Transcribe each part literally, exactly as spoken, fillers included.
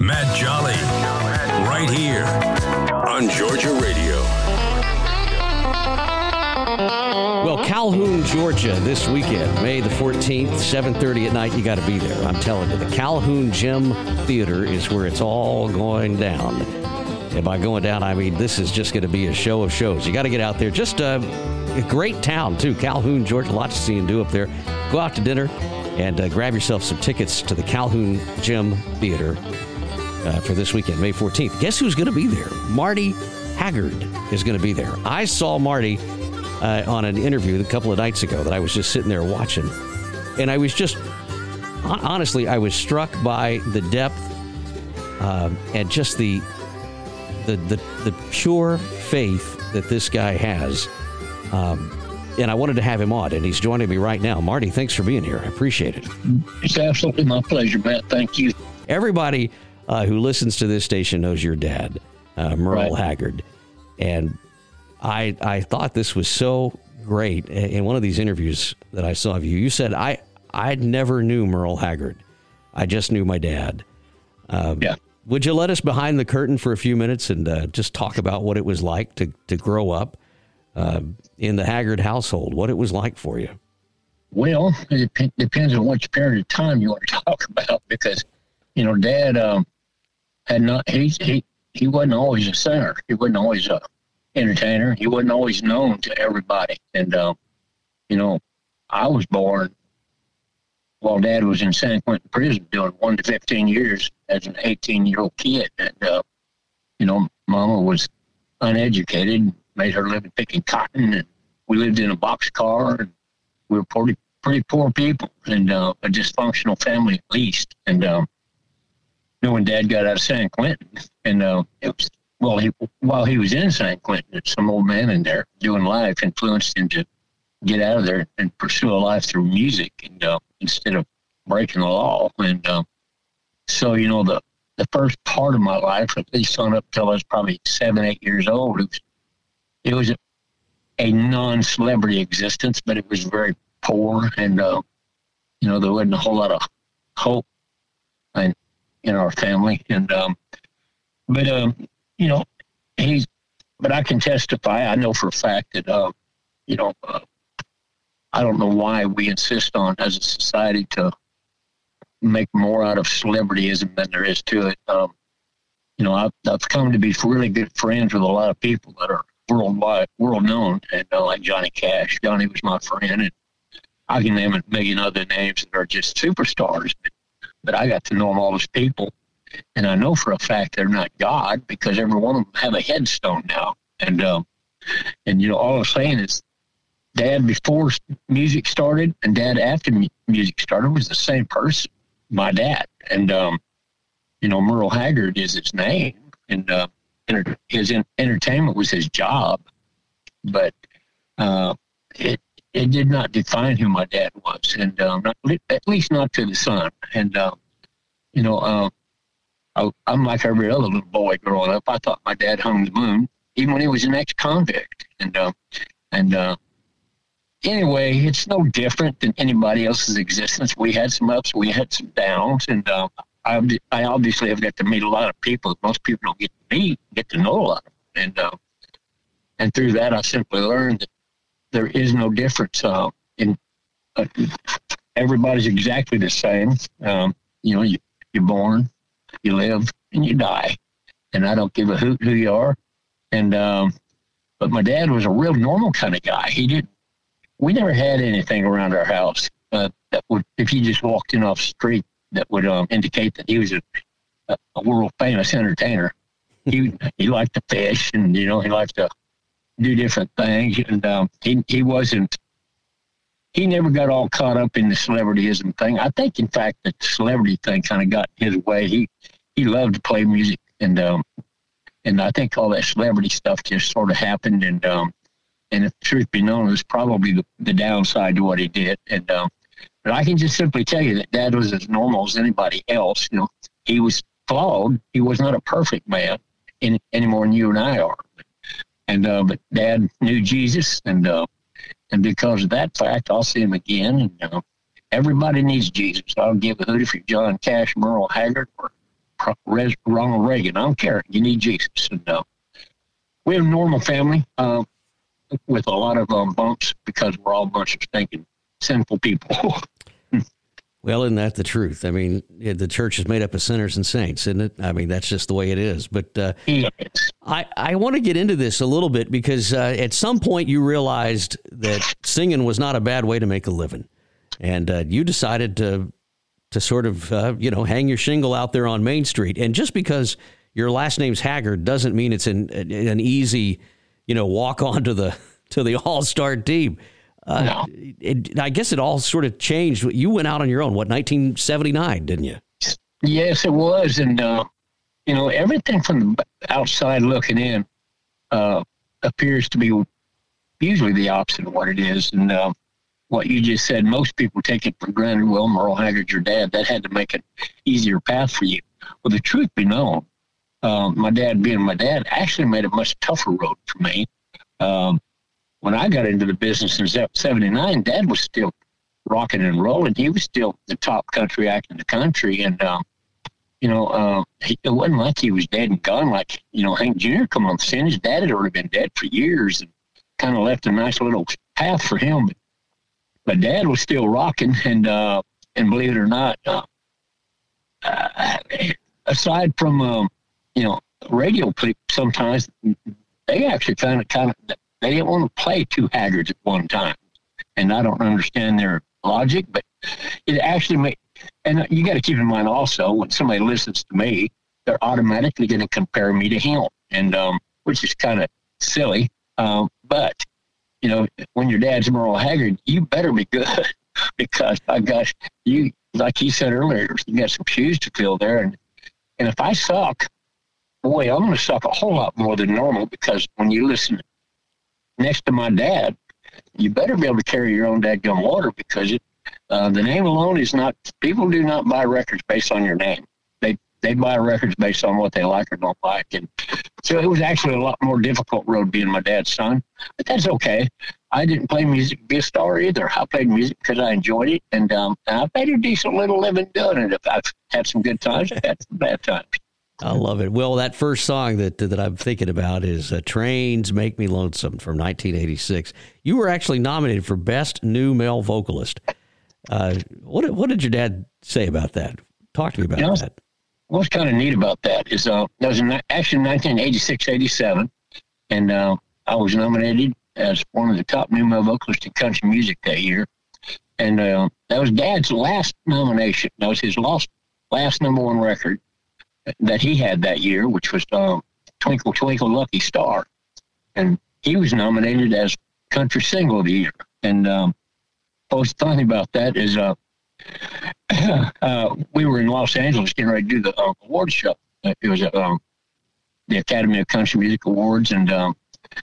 Matt Jolly, right here on Georgia Radio. Well, Calhoun, Georgia, this weekend, May the fourteenth, seven thirty at night. You got to be there. I'm telling you, the Calhoun Gym Theater is where it's all going down. And by going down, I mean this is just going to be a show of shows. You got to get out there. Just a, a great town, too. Calhoun, Georgia, lots to see and do up there. Go out to dinner. And uh, grab yourself some tickets to the Calhoun Gym Theater uh, for this weekend, May fourteenth. Guess who's going to be there? Marty Haggard is going to be there. I saw Marty uh, on an interview a couple of nights ago that I was just sitting there watching. And I was just, honestly, I was struck by the depth uh, and just the, the, the, the pure faith that this guy has. Um And I wanted to have him on, and he's joining me right now. Marty, thanks for being here. I appreciate it. It's absolutely my pleasure, Matt. Thank you. Everybody uh, who listens to this station knows your dad, uh, Merle right. Haggard. And I I thought this was so great. In one of these interviews that I saw of you, you said, I, I never knew Merle Haggard. I just knew my dad. Um, yeah. Would you let us behind the curtain for a few minutes and uh, just talk about what it was like to, to grow up? Uh, in the Haggard household, what it was like for you? Well, it depends on which period of time you want to talk about, because, you know, Dad um, had not, he, he, he wasn't always a singer. He wasn't always a entertainer. He wasn't always known to everybody. And, uh, you know, I was born while Dad was in San Quentin prison doing one to fifteen years as an eighteen-year-old kid. And, uh, you know, Mama was uneducated, made her living picking cotton, and we lived in a boxcar, and we were pretty, pretty poor people, and uh, a dysfunctional family at least. And um, you know, when Dad got out of San Quentin, and uh, it was well, he while he was in San Quentin, some old man in there doing life influenced him to get out of there and pursue a life through music, and uh, instead of breaking the law. And um, so, you know, the the first part of my life, at least on up till I was probably seven, eight years old, it was It was a, a non-celebrity existence, but it was very poor, and uh, you know, there wasn't a whole lot of hope in, in our family. And um, but um, you know, he's. But I can testify. I know for a fact that uh, you know, uh, I don't know why we insist on as a society to make more out of celebrityism than there is to it. Um, you know, I've, I've come to be really good friends with a lot of people that are worldwide, world known, and uh, like Johnny Cash. Johnny was my friend, and I can name a million other names that are just superstars. But, but I got to know all those people, and I know for a fact they're not God, because every one of them have a headstone now. And um, and you know, all I'm saying is, Dad before music started and Dad after mu- music started was the same person, my dad. And um, you know, Merle Haggard is his name, and. Uh, His entertainment was his job, but uh, it it did not define who my dad was, and um, not, at least not to the son. And uh, you know, uh, I, I'm like every other little boy growing up. I thought my dad hung the moon, even when he was an ex-convict. And uh, and uh, anyway, it's no different than anybody else's existence. We had some ups, we had some downs, and. Uh, I obviously have got to meet a lot of people. Most people don't get to meet, get to know a lot of them. And, uh, and through that, I simply learned that there is no difference. Uh, in uh, everybody's exactly the same. Um, you know, you, you're born, you live, and you die. And I don't give a hoot who you are. And um, but my dad was a real normal kind of guy. He didn't. We never had anything around our house uh, that would, if you just walked in off the street, that would um, indicate that he was a, a world-famous entertainer. He he liked to fish, and, you know, he liked to do different things. And um, he, he wasn't he never got all caught up in the celebrityism thing. I think, in fact, that the celebrity thing kind of got his way. He he loved to play music, and um, and I think all that celebrity stuff just sort of happened. And um, and if the truth be known, it was probably the, the downside to what he did. And um, but I can just simply tell you that Dad was as normal as anybody else. You know, he was flawed. He was not a perfect man in, any more than you and I are. And uh, but Dad knew Jesus, and uh, and because of that fact, I'll see him again. And you know, everybody needs Jesus. I don't give a hoot if you're John Cash, Merle Haggard, or Res- Ronald Reagan. I don't care. You need Jesus. And uh, we're a normal family uh, with a lot of um, bumps because we're all a bunch of stinking sinful people. Well, isn't that the truth? I mean, the church is made up of sinners and saints, isn't it? I mean, that's just the way it is. But uh, yes. I, I want to get into this a little bit because uh, at some point you realized that singing was not a bad way to make a living. And uh, you decided to to sort of, uh, you know, hang your shingle out there on Main Street. And just because your last name's Haggard doesn't mean it's an, an easy, you know, walk on to the, to the all-star team. Uh, no. it, I guess it all sort of changed. You went out on your own, what, nineteen seventy-nine, didn't you? Yes, it was. And, uh, you know, everything from the outside looking in uh, appears to be usually the opposite of what it is. And uh, what you just said, most people take it for granted. Well, Merle Haggard, your dad, that had to make an easier path for you. Well, the truth be known, uh, my dad being my dad actually made a much tougher road for me. Um, When I got into the business in seventy-nine, Dad was still rocking and rolling. He was still the top country act in the country. And, um, you know, uh, he, it wasn't like he was dead and gone. Like, you know, Hank Junior come on the scene. His dad had already been dead for years and kind of left a nice little path for him. But, but Dad was still rocking. And, uh, and believe it or not, uh, uh, aside from, um, you know, radio people, sometimes they actually kind of, kind of, they didn't want to play two Haggards at one time. And I don't understand their logic, but it actually made, and you got to keep in mind also, when somebody listens to me, they're automatically going to compare me to him, and um, which is kind of silly. Um, but, you know, when your dad's Merle Haggard, you better be good because, my gosh, you, like you said earlier, you got some shoes to fill there. And, and if I suck, boy, I'm going to suck a whole lot more than normal because when you listen to next to my dad, you better be able to carry your own dadgum water because it, uh, the name alone is not, people do not buy records based on your name. They they buy records based on what they like or don't like. And so it was actually a lot more difficult road being my dad's son, but that's okay. I didn't play music to be a star either. I played music because I enjoyed it, and um, I made a decent little living doing it. If I've had some good times, I've had some bad times. I love it. Well, that first song that that I'm thinking about is uh, Trains Make Me Lonesome from nineteen eighty-six. You were actually nominated for Best New Male Vocalist. Uh, what, what did your dad say about that? Talk to me about you know, that. What's kind of neat about that is uh, that was in, actually nineteen eighty-six eighty-seven, and uh, I was nominated as one of the top new male vocalists in country music that year. And uh, that was Dad's last nomination. That was his last, last number one record that he had that year, which was um, Twinkle, Twinkle, Lucky Star. And he was nominated as country single of the year. And um, what's funny about that is uh, uh, we were in Los Angeles getting ready to do the uh, award show. It was um, the Academy of Country Music Awards, and um,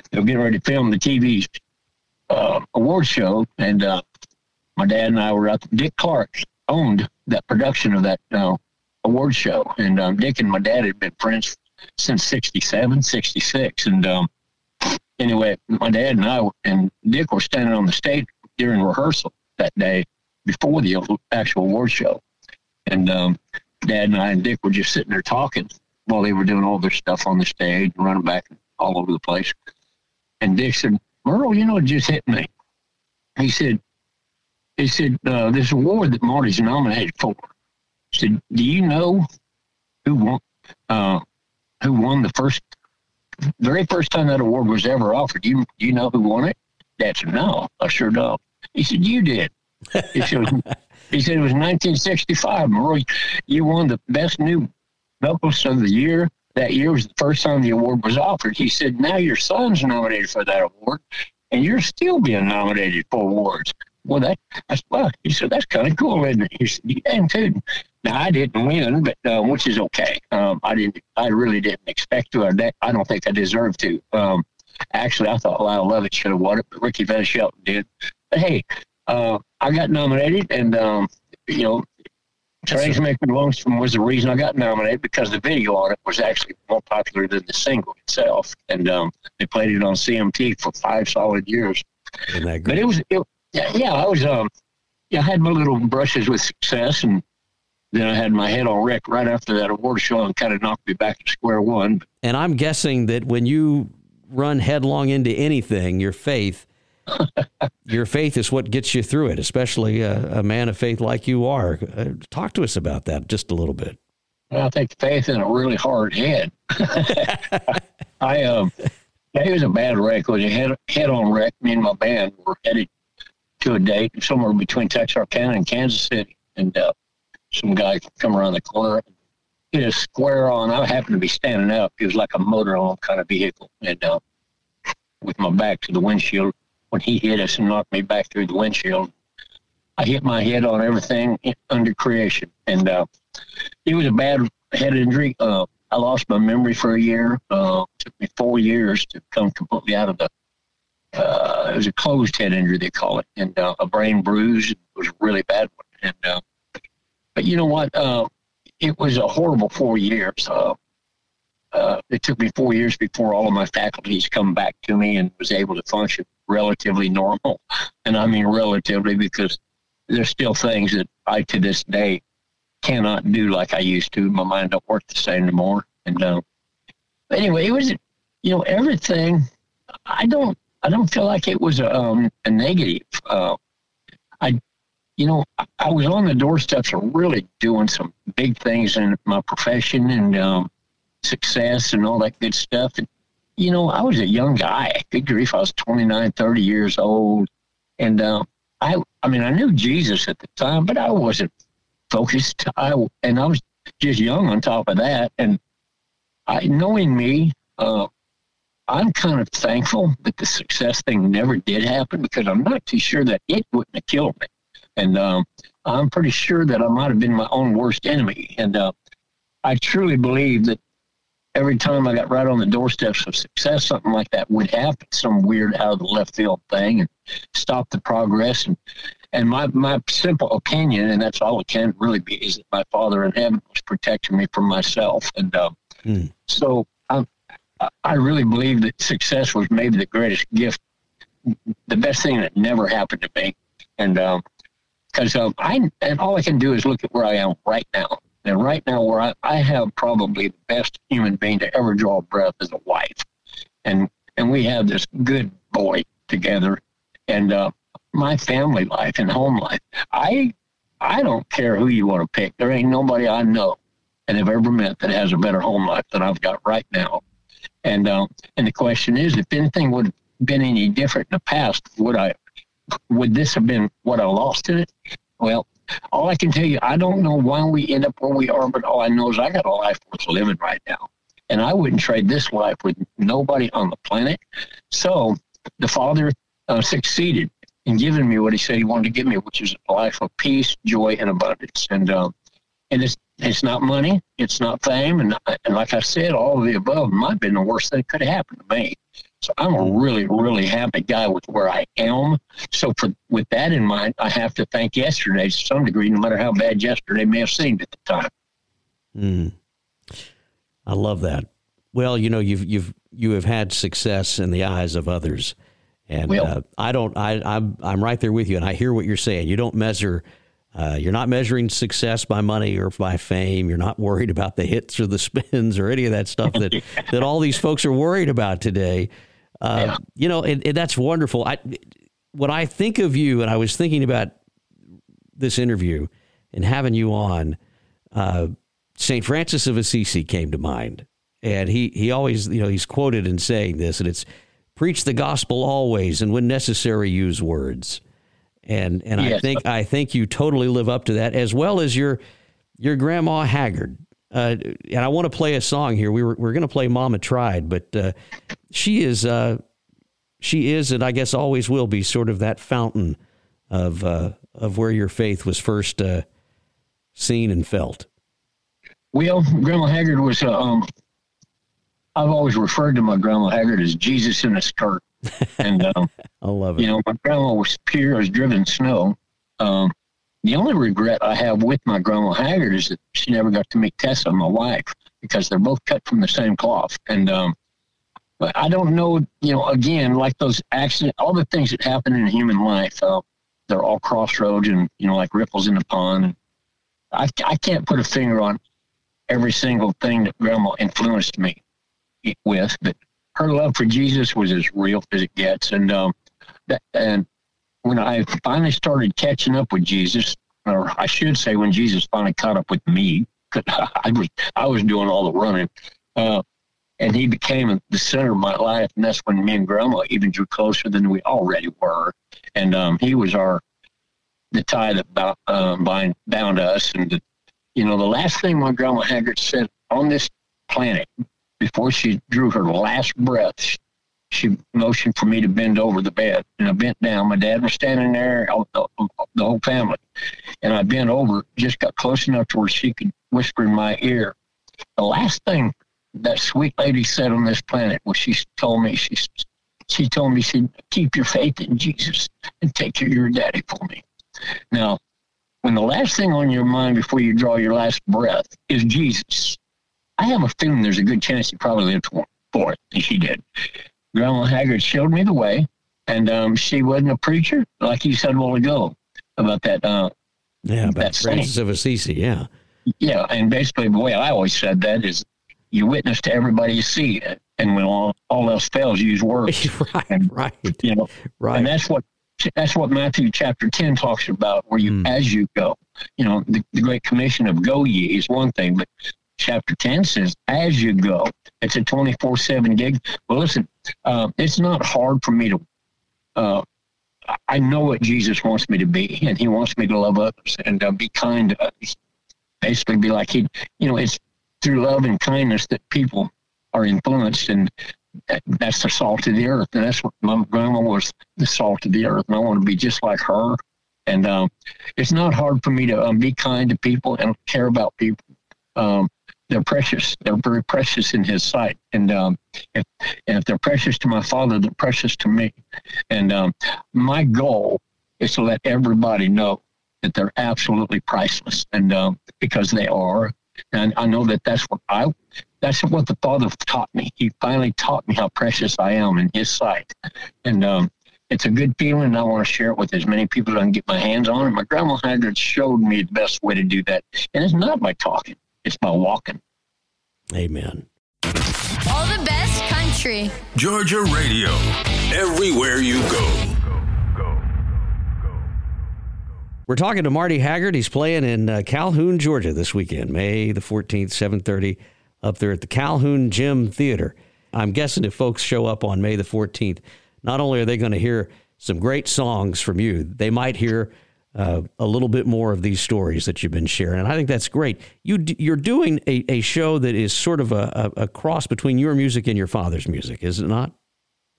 they were getting ready to film the T V uh, award show. And uh, my dad and I were out there. Dick Clark owned that production of that uh, award show, and um, Dick and my dad had been friends since sixty-seven, sixty-six, and um, anyway, my dad and I and Dick were standing on the stage during rehearsal that day before the actual award show, and um, Dad and I and Dick were just sitting there talking while they were doing all their stuff on the stage and running back all over the place, and Dick said, "Merle, you know, it just hit me." He said, "He said uh, this award that Marty's nominated for." Said, "Do you know who won? Uh, who won the first, very first time that award was ever offered? Do you do you know who won it?" Dad said, "No, I sure don't." He said, "You did." He said, "He said it was nineteen sixty-five. Marie, you won the best new vocalist of the year. That year was the first time the award was offered." He said, "Now your son's nominated for that award, and you're still being nominated for awards." well, that, I said, well, he said, that's kind of cool, isn't it? He said, yeah, and too. Now, I didn't win, but uh, which is okay. Um, I didn't, I really didn't expect to. Or that, I don't think I deserved to. Um, actually, I thought Lyle Lovett should have won it, but Ricky Van Shelton did. But hey, uh, I got nominated, and um, you know, Trains Make Me Lonesome was the reason I got nominated, because the video on it was actually more popular than the single itself, and um, they played it on C M T for five solid years. Isn't that great? But it was, it, yeah, I was, um, yeah, I had my little brushes with success, and then I had my head on wreck right after that award show and kind of knocked me back to square one. And I'm guessing that when you run headlong into anything, your faith, your faith is what gets you through it, especially a, a man of faith like you are. Uh, talk to us about that just a little bit. Well, I think faith in a really hard head. I, um, it was a bad wreck. It was a head, head on wreck. Me and my band were headed to a date somewhere between Texarkana and Kansas City. And, uh, some guy come around the corner, hit a square on. I happened to be standing up. It was like a motorhome kind of vehicle, and uh, with my back to the windshield, when he hit us and knocked me back through the windshield, I hit my head on everything under creation, and uh, it was a bad head injury. Uh, I lost my memory for a year. Uh, it took me four years to come completely out of the. Uh, it was a closed head injury, they call it, and uh, a brain bruise. It was a really bad one, and. Uh, But you know what? Uh, it was a horrible four years. Uh, uh, it took me four years before all of my faculties come back to me and was able to function relatively normal. And I mean relatively, because there's still things that I, to this day, cannot do like I used to. My mind don't work the same anymore. And uh, anyway, it was, you know, everything. I don't, I don't feel like it was a, um, a negative. Uh, I. You know, I was on the doorsteps of really doing some big things in my profession and um, success and all that good stuff. And, you know, I was a young guy. Good grief, I was twenty-nine, thirty years old. And um, I I mean, I knew Jesus at the time, but I wasn't focused. I, and I was just young on top of that. And I, knowing me, uh, I'm kind of thankful that the success thing never did happen, because I'm not too sure that it wouldn't have killed me. And um, I'm pretty sure that I might have been my own worst enemy. And uh, I truly believe that every time I got right on the doorsteps of success, something like that would happen, some weird out of the left field thing, and stop the progress. And, and my, my simple opinion, and that's all it can really be, is that my Father in heaven was protecting me from myself. And uh, mm. so I, I really believe that success was maybe the greatest gift, the best thing that never happened to me. And, um, Because um, I and all I can do is look at where I am right now. And right now, where I, I have probably the best human being to ever draw breath as a wife. And and we have this good boy together. And uh, my family life and home life, I I don't care who you want to pick. There ain't nobody I know and have ever met that has a better home life than I've got right now. And, um, and the question is, if anything would have been any different in the past, would I... would this have been what I lost in it? Well, all I can tell you, I don't know why we end up where we are, but all I know is I got a life worth living right now. And I wouldn't trade this life with nobody on the planet. So the Father uh, succeeded in giving me what he said he wanted to give me, which is a life of peace, joy, and abundance. And uh, and it's it's not money. It's not fame. And, and like I said, all of the above might have been the worst thing that could have happened to me. So I'm a really, really happy guy with where I am. So for, with that in mind, I have to thank yesterday to some degree, no matter how bad yesterday may have seemed at the time. Mm. I love that. Well, you know, you've you've you have had success in the eyes of others, and well, uh, I don't. I I'm I'm right there with you, and I hear what you're saying. You don't measure. Uh, you're not measuring success by money or by fame. You're not worried about the hits or the spins or any of that stuff that, that all these folks are worried about today. Uh, yeah. You know, and, and that's wonderful. I, when I think of you, and I was thinking about this interview and having you on, uh, Saint Francis of Assisi came to mind. And he, he always, you know, he's quoted in saying this, and it's preach the gospel always, and when necessary, use words. And and yes. I think I think you totally live up to that, as well as your your grandma Haggard. Uh, and I want to play a song here. We were we we're going to play "Mama Tried," but uh, she is uh, she is and I guess always will be sort of that fountain of uh, of where your faith was first uh, seen and felt? Well, Grandma Haggard was, uh, um, I've always referred to my Grandma Haggard as Jesus in a skirt. And, um, I love it. You know, my grandma was pure as driven snow. Um, the only regret I have with my Grandma Haggard is that she never got to meet Tessa, my wife, because they're both cut from the same cloth. And, um, but I don't know, you know, again, like those accidents, all the things that happen in human life, uh, they're all crossroads and, you know, like ripples in the pond. I, I can't put a finger on every single thing that Grandma influenced me with, but her love for Jesus was as real as it gets. And, um, that, and when I finally started catching up with Jesus, or I should say when Jesus finally caught up with me, cause I was, I was doing all the running, uh, and he became the center of my life. And that's when me and Grandma even drew closer than we already were. And, um, he was our, the tie that bound, uh, bind, bound us. And, the, you know, the last thing my Grandma Haggard said on this planet, before she drew her last breath, she motioned for me to bend over the bed. And I bent down. My dad was standing there, the, the whole family. And I bent over, just got close enough to where she could whisper in my ear. The last thing that sweet lady said on this planet was she told me, she, she told me, she said, keep your faith in Jesus and take care of your daddy for me. Now, when the last thing on your mind before you draw your last breath is Jesus, I have a feeling there's a good chance he probably lived for it, and she did. Grandma Haggard showed me the way, and um, she wasn't a preacher, like you said a while ago about that. Uh, yeah, about that Francis of Assisi, yeah. Yeah, and basically the way I always said that is you witness to everybody you see, and when all, all else fails, you use words. Right, and, right. You know, right. And that's what that's what Matthew chapter ten talks about, where you mm. as you go. You know, the, the Great Commission of go ye is one thing, but Chapter ten says, as you go. It's a twenty-four seven gig. Well, listen, uh, it's not hard for me to, uh, I know what Jesus wants me to be, and he wants me to love others and uh, be kind to others. Basically be like he, you know, it's through love and kindness that people are influenced, and that, that's the salt of the earth. And that's what my grandma was, the salt of the earth. And I want to be just like her. And um, it's not hard for me to um, be kind to people and care about people. Um, They're precious. They're very precious in his sight. And um, if, if they're precious to my father, they're precious to me. And um, my goal is to let everybody know that they're absolutely priceless, and um, because they are. And I know that that's what I, that's what the Father taught me. He finally taught me how precious I am in his sight. And um, it's a good feeling, and I want to share it with as many people as I can get my hands on. And my Grandma Haggard showed me the best way to do that. And it's not by talking. It's by walking. Amen. All the best country. Georgia Radio. Everywhere you go. We're talking to Marty Haggard. He's playing in uh, Calhoun, Georgia this weekend, May the fourteenth, seven thirty, up there at the Calhoun Gym Theater. I'm guessing if folks show up on May the fourteenth, not only are they going to hear some great songs from you, they might hear Uh, a little bit more of these stories that you've been sharing. And I think that's great. You, you're doing a, a show that is sort of a, a, a cross between your music and your father's music, is it not?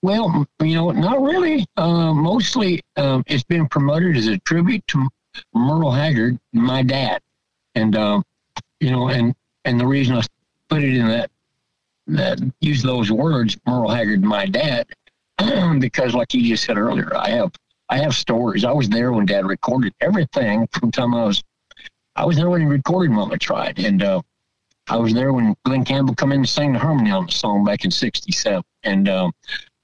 Well, you know, not really. Uh, mostly um, it's been promoted as a tribute to Merle Haggard, my dad. And, um, you know, and, and the reason I put it in that, that use those words, Merle Haggard, my dad, because like you just said earlier, I have I have stories. I was there when Dad recorded everything from time I was, I was there when he recorded Mama Tried. And uh, I was there when Glenn Campbell come in and sang the harmony on the song back in sixty-seven. And, um,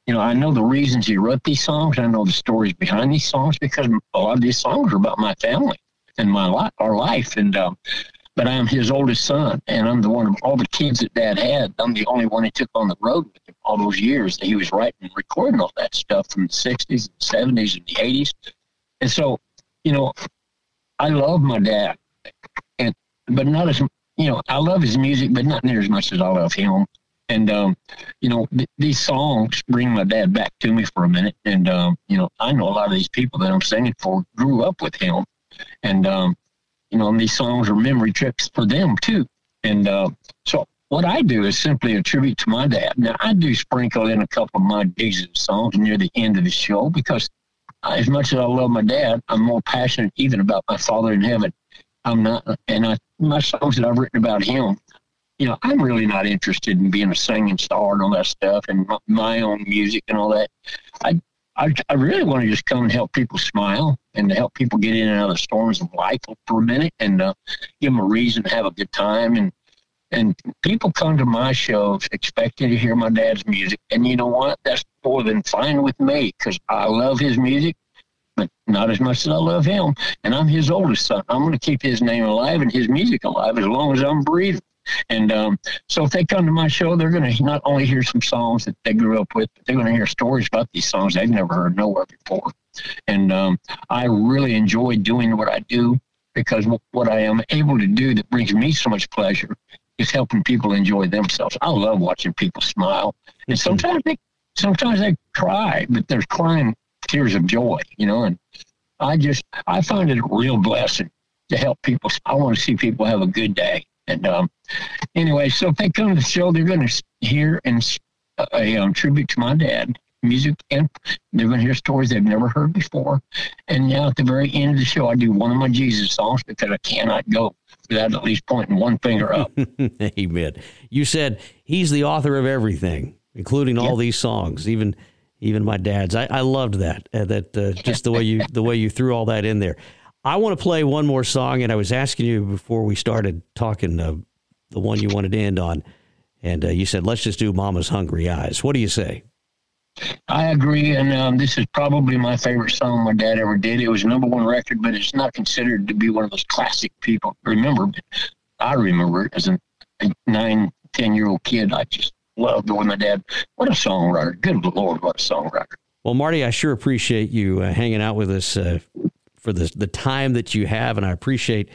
you know, I know the reasons he wrote these songs. I know the stories behind these songs because a lot of these songs are about my family and my life, our life. And, um, but I'm his oldest son, and I'm the one of all the kids that Dad had. I'm the only one he took on the road with him all those years that he was writing and recording all that stuff from the sixties and seventies and the eighties. And so, you know, I love my dad, and but not as, you know, I love his music, but not near as much as I love him. And, um, you know, th- these songs bring my dad back to me for a minute. And, um, you know, I know a lot of these people that I'm singing for grew up with him. And, um, you know, and these songs are memory trips for them too. And uh, so what I do is simply a tribute to my dad. Now, I do sprinkle in a couple of my Jesus songs near the end of the show because as much as I love my dad, I'm more passionate even about my father in heaven. I'm not, and I, my songs that I've written about him, you know, I'm really not interested in being a singing star and all that stuff and my, my own music and all that. I, I, I really want to just come and help people smile and to help people get in and out of the storms of life for a minute and uh, give them a reason to have a good time. And, and people come to my shows expecting to hear my dad's music. And you know what? That's more than fine with me because I love his music, but not as much as I love him. And I'm his oldest son. I'm going to keep his name alive and his music alive as long as I'm breathing. And um, so if they come to my show, they're going to not only hear some songs that they grew up with, but they're going to hear stories about these songs they've never heard nowhere before. And um, I really enjoy doing what I do because what I am able to do that brings me so much pleasure is helping people enjoy themselves. I love watching people smile. And sometimes they, sometimes they cry, but they're crying tears of joy, you know. And I just, I find it a real blessing to help people. I want to see people have a good day. And um, anyway, so if they come to the show, they're going to hear and uh, a um, tribute to my dad, music, and they're going to hear stories they've never heard before. And now at the very end of the show, I do one of my Jesus songs because I cannot go without at least pointing one finger up. Amen. You said he's the author of everything, including yep. all these songs, even even my dad's. I, I loved that. Uh, that uh, just the way you the way you threw all that in there. I want to play one more song, and I was asking you before we started talking uh, the one you wanted to end on, and uh, you said, let's just do Mama's Hungry Eyes. What do you say? I agree, and um, this is probably my favorite song my dad ever did. It was number one record, but it's not considered to be one of those classic people. Remember, but I remember it as a nine, ten-year-old kid. I just loved doing my dad. What a songwriter. Good Lord, what a songwriter. Well, Marty, I sure appreciate you uh, hanging out with us uh for the the time that you have. And I appreciate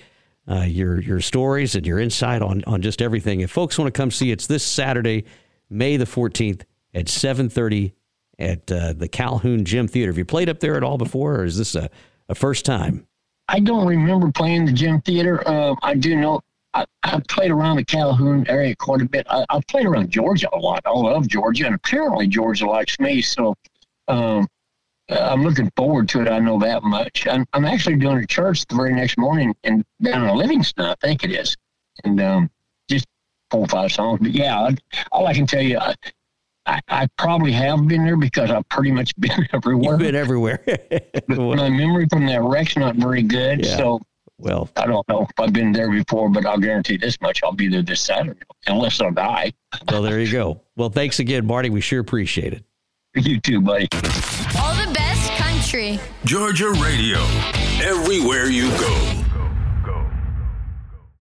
uh, your, your stories and your insight on, on just everything. If folks want to come see, it's this Saturday, May the fourteenth at seven thirty at uh, the Calhoun Gym Theater. Have you played up there at all before, or is this a, a first time? I don't remember playing the Gym Theater. Um, I do know I, I played around the Calhoun area quite a bit. I, I played around Georgia a lot. I love Georgia, and apparently Georgia likes me. So, um, I'm looking forward to it. I know that much. I'm, I'm actually doing a church the very next morning and down in Livingston, I think it is. And, um, just four or five songs, but yeah, I, all I can tell you, I, I, I probably have been there because I've pretty much been everywhere. You've been everywhere. But my memory from that wreck's not very good. Yeah. So well, I don't know if I've been there before, but I'll guarantee this much. I'll be there this Saturday unless I die. Well, there you go. Well, thanks again, Marty. We sure appreciate it. You too, buddy. All the best country. Georgia Radio. Everywhere you go.